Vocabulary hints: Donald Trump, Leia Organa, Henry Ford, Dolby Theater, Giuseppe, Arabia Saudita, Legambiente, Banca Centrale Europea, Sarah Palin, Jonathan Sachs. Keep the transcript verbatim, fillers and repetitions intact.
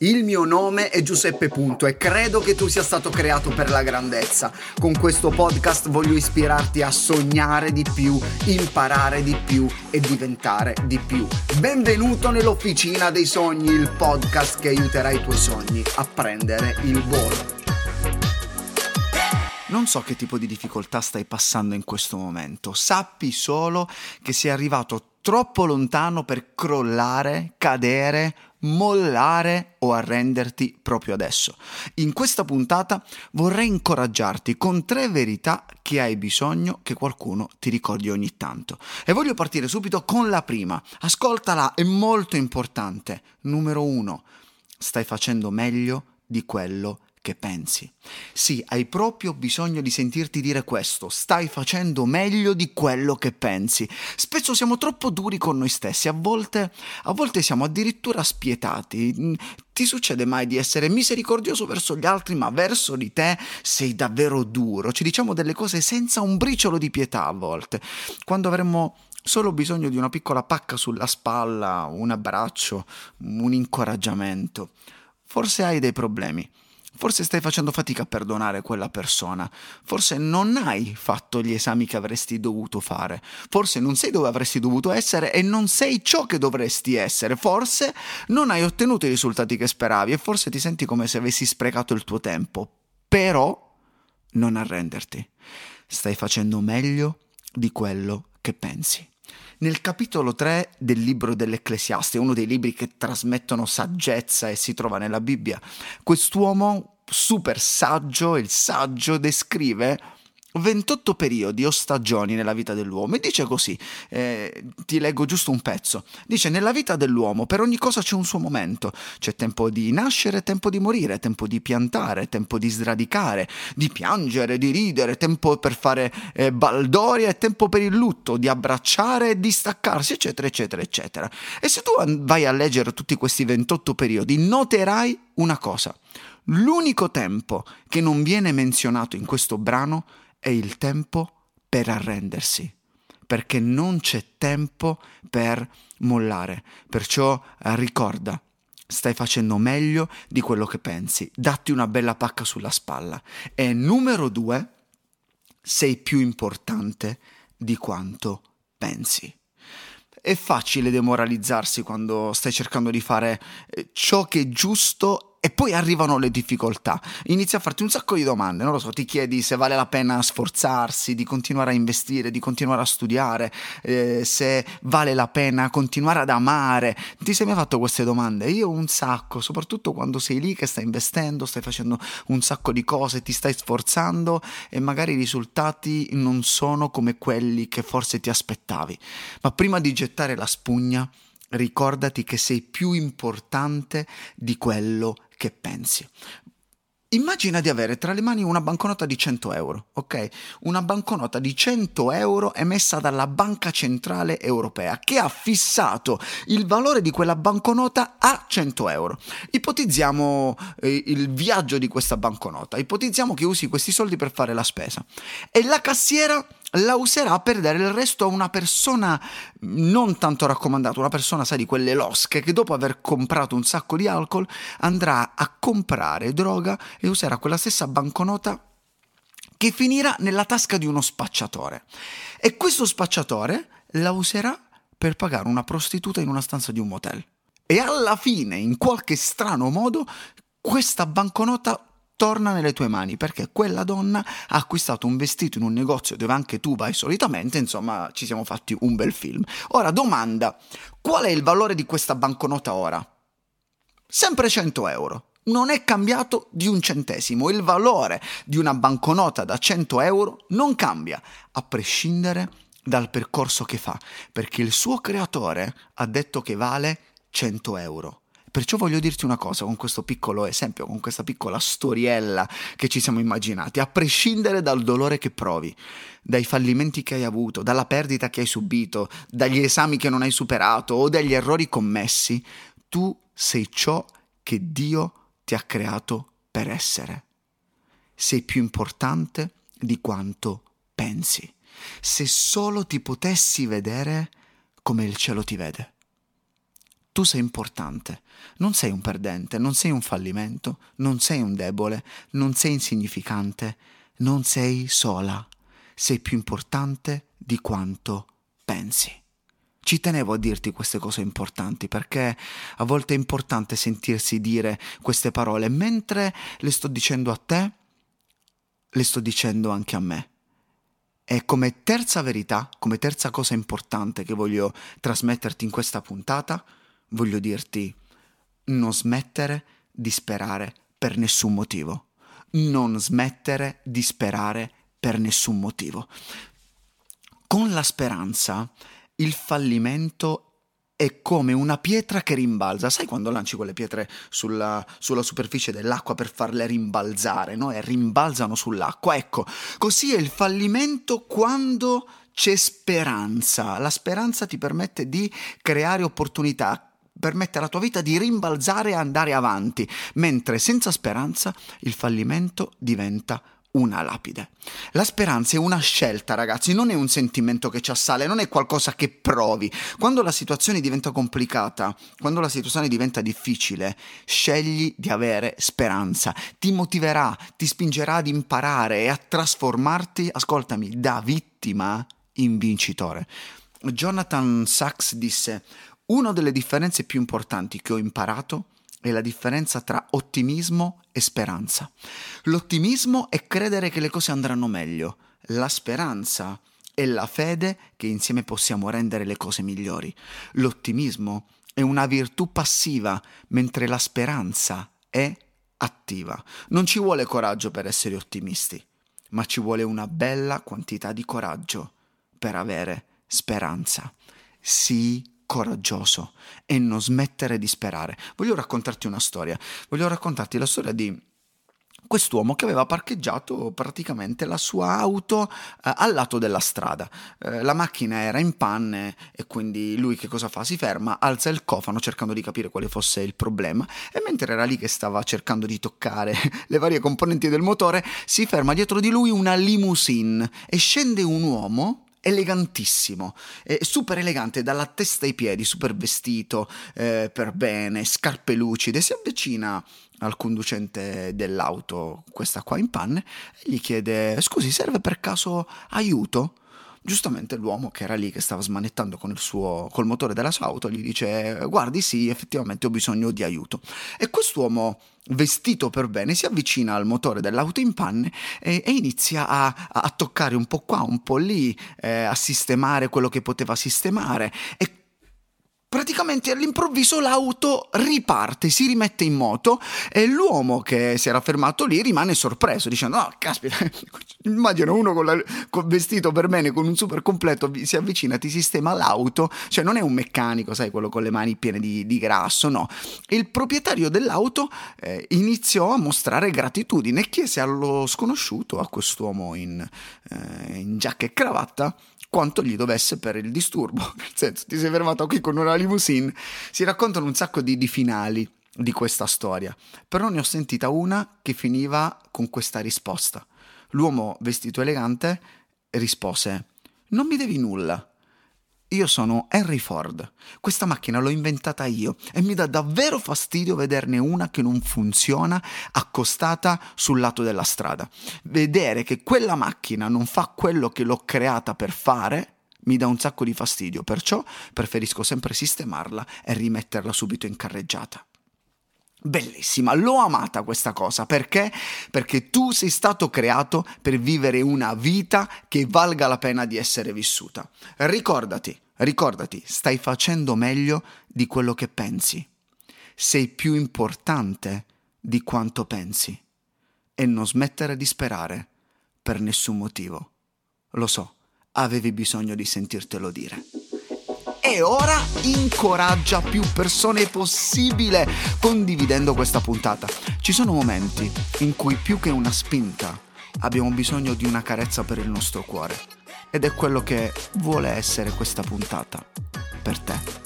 Il mio nome è Giuseppe Punto e credo che tu sia stato creato per la grandezza. Con questo podcast voglio ispirarti a sognare di più, imparare di più e diventare di più. Benvenuto nell'Officina dei Sogni, il podcast che aiuterà i tuoi sogni a prendere il volo. Non so che tipo di difficoltà stai passando in questo momento, sappi solo che sei arrivato troppo lontano per crollare, cadere, mollare o arrenderti proprio adesso. In questa puntata vorrei incoraggiarti con tre verità che hai bisogno che qualcuno ti ricordi ogni tanto. E voglio partire subito con la prima. Ascoltala, è molto importante. Numero uno, stai facendo meglio di quello che pensi. Sì, hai proprio bisogno di sentirti dire questo, stai facendo meglio di quello che pensi. Spesso siamo troppo duri con noi stessi, a volte, a volte siamo addirittura spietati. Ti succede mai di essere misericordioso verso gli altri, ma verso di te sei davvero duro? Ci diciamo delle cose senza un briciolo di pietà a volte, quando avremmo solo bisogno di una piccola pacca sulla spalla, un abbraccio, un incoraggiamento. Forse hai dei problemi. Forse stai facendo fatica a perdonare quella persona, forse non hai fatto gli esami che avresti dovuto fare, forse non sei dove avresti dovuto essere e non sei ciò che dovresti essere, forse non hai ottenuto i risultati che speravi e forse ti senti come se avessi sprecato il tuo tempo, però non arrenderti, stai facendo meglio di quello che pensi. Nel capitolo tre del libro dell'Ecclesiaste, uno dei libri che trasmettono saggezza e si trova nella Bibbia, quest'uomo super saggio, il saggio, descrive ventotto periodi o stagioni nella vita dell'uomo e dice così, eh, ti leggo giusto un pezzo, dice: nella vita dell'uomo per ogni cosa c'è un suo momento, c'è tempo di nascere, tempo di morire, tempo di piantare, tempo di sradicare, di piangere, di ridere, tempo per fare eh, baldorie, tempo per il lutto, di abbracciare e di staccarsi, eccetera eccetera eccetera. E se tu vai a leggere tutti questi ventotto periodi noterai una cosa: l'unico tempo che non viene menzionato in questo brano è il tempo per arrendersi, perché non c'è tempo per mollare. Perciò ricorda, stai facendo meglio di quello che pensi, datti una bella pacca sulla spalla. E numero due, sei più importante di quanto pensi. È facile demoralizzarsi quando stai cercando di fare ciò che è giusto e poi arrivano le difficoltà, inizia a farti un sacco di domande, non lo so, ti chiedi se vale la pena sforzarsi, di continuare a investire, di continuare a studiare, eh, se vale la pena continuare ad amare. Ti sei mai fatto queste domande? Io un sacco, soprattutto quando sei lì che stai investendo, stai facendo un sacco di cose, ti stai sforzando e magari i risultati non sono come quelli che forse ti aspettavi. Ma prima di gettare la spugna, ricordati che sei più importante di quello che Che pensi. Immagina di avere tra le mani una banconota di cento euro, ok? Una banconota di cento euro emessa dalla Banca Centrale Europea, che ha fissato il valore di quella banconota a cento euro. Ipotizziamo eh, il viaggio di questa banconota, ipotizziamo che usi questi soldi per fare la spesa e la cassiera la userà per dare il resto a una persona non tanto raccomandata, una persona, sai, di quelle losche che dopo aver comprato un sacco di alcol andrà a comprare droga e userà quella stessa banconota che finirà nella tasca di uno spacciatore. E questo spacciatore la userà per pagare una prostituta in una stanza di un motel. E alla fine, in qualche strano modo, questa banconota torna nelle tue mani, perché quella donna ha acquistato un vestito in un negozio dove anche tu vai solitamente, insomma ci siamo fatti un bel film. Ora domanda, qual è il valore di questa banconota ora? Sempre cento euro. Non è cambiato di un centesimo, il valore di una banconota da cento euro non cambia, a prescindere dal percorso che fa, perché il suo creatore ha detto che vale cento euro. Perciò voglio dirti una cosa con questo piccolo esempio, con questa piccola storiella che ci siamo immaginati. A prescindere dal dolore che provi, dai fallimenti che hai avuto, dalla perdita che hai subito, dagli esami che non hai superato o dagli errori commessi, tu sei ciò che Dio ti ha creato per essere. Sei più importante di quanto pensi. Se solo ti potessi vedere come il cielo ti vede. tu sei importante, non sei un perdente, non sei un fallimento, non sei un debole, non sei insignificante, non sei sola, sei più importante di quanto pensi. Ci tenevo a dirti queste cose importanti, perché a volte è importante sentirsi dire queste parole. Mentre le sto dicendo a te, le sto dicendo anche a me. E come terza verità, come terza cosa importante che voglio trasmetterti in questa puntata, voglio dirti: non smettere di sperare per nessun motivo. Non smettere di sperare per nessun motivo. Con la speranza il fallimento è come una pietra che rimbalza. Sai quando lanci quelle pietre sulla, sulla superficie dell'acqua per farle rimbalzare, no? E rimbalzano sull'acqua. Ecco, così è il fallimento quando c'è speranza. La speranza ti permette di creare opportunità, permette alla tua vita di rimbalzare e andare avanti, mentre senza speranza il fallimento diventa una lapide. La speranza è una scelta, ragazzi, non è un sentimento che ci assale, non è qualcosa che provi. Quando la situazione diventa complicata, quando la situazione diventa difficile, scegli di avere speranza. Ti motiverà, ti spingerà ad imparare e a trasformarti, ascoltami, da vittima in vincitore. Jonathan Sachs disse: «Una delle differenze più importanti che ho imparato è la differenza tra ottimismo e speranza. L'ottimismo è credere che le cose andranno meglio. La speranza è la fede che insieme possiamo rendere le cose migliori. L'ottimismo è una virtù passiva, mentre la speranza è attiva. Non ci vuole coraggio per essere ottimisti, ma ci vuole una bella quantità di coraggio per avere speranza. Sì, coraggioso, e non smettere di sperare». Voglio raccontarti una storia. Voglio raccontarti la storia di quest'uomo che aveva parcheggiato praticamente la sua auto eh, al lato della strada. Eh, la macchina era in panne e quindi lui che cosa fa? Si ferma, alza il cofano cercando di capire quale fosse il problema, e mentre era lì che stava cercando di toccare le varie componenti del motore, si ferma dietro di lui una limousine e scende un uomo elegantissimo, eh, super elegante dalla testa ai piedi, super vestito eh, per bene, scarpe lucide. Si avvicina al conducente dell'auto, questa qua in panne, e gli chiede: «Scusi, serve per caso aiuto?» Giustamente l'uomo che era lì, che stava smanettando con il suo, col motore della sua auto, gli dice: «Guardi, sì, effettivamente ho bisogno di aiuto». E quest'uomo vestito per bene si avvicina al motore dell'auto in panne e, e inizia a, a toccare un po' qua, un po' lì, eh, a sistemare quello che poteva sistemare, e praticamente all'improvviso l'auto riparte, si rimette in moto, e l'uomo che si era fermato lì rimane sorpreso dicendo: «No, caspita, immagino uno con la, con vestito per bene, con un super completo, si avvicina, ti sistema l'auto». Cioè non è un meccanico, sai, quello con le mani piene di, di grasso, no. Il proprietario dell'auto eh, iniziò a mostrare gratitudine e chiese allo sconosciuto, a quest'uomo in, eh, in giacca e cravatta, quanto gli dovesse per il disturbo. Nel senso, ti sei fermato qui con una limousine. Si raccontano un sacco di, di finali di questa storia, però ne ho sentita una che finiva con questa risposta. L'uomo vestito elegante rispose: «Non mi devi nulla. Io sono Henry Ford. Questa macchina l'ho inventata io e mi dà davvero fastidio vederne una che non funziona accostata sul lato della strada. Vedere che quella macchina non fa quello che l'ho creata per fare mi dà un sacco di fastidio, perciò preferisco sempre sistemarla e rimetterla subito in carreggiata». Bellissima, l'ho amata questa cosa. Perché? Perché tu sei stato creato per vivere una vita che valga la pena di essere vissuta. Ricordati, ricordati, stai facendo meglio di quello che pensi. Sei più importante di quanto pensi. E non smettere di sperare per nessun motivo. Lo so, avevi bisogno di sentirtelo dire. E ora incoraggia più persone possibile condividendo questa puntata. Ci sono momenti in cui più che una spinta abbiamo bisogno di una carezza per il nostro cuore, ed è quello che vuole essere questa puntata per te.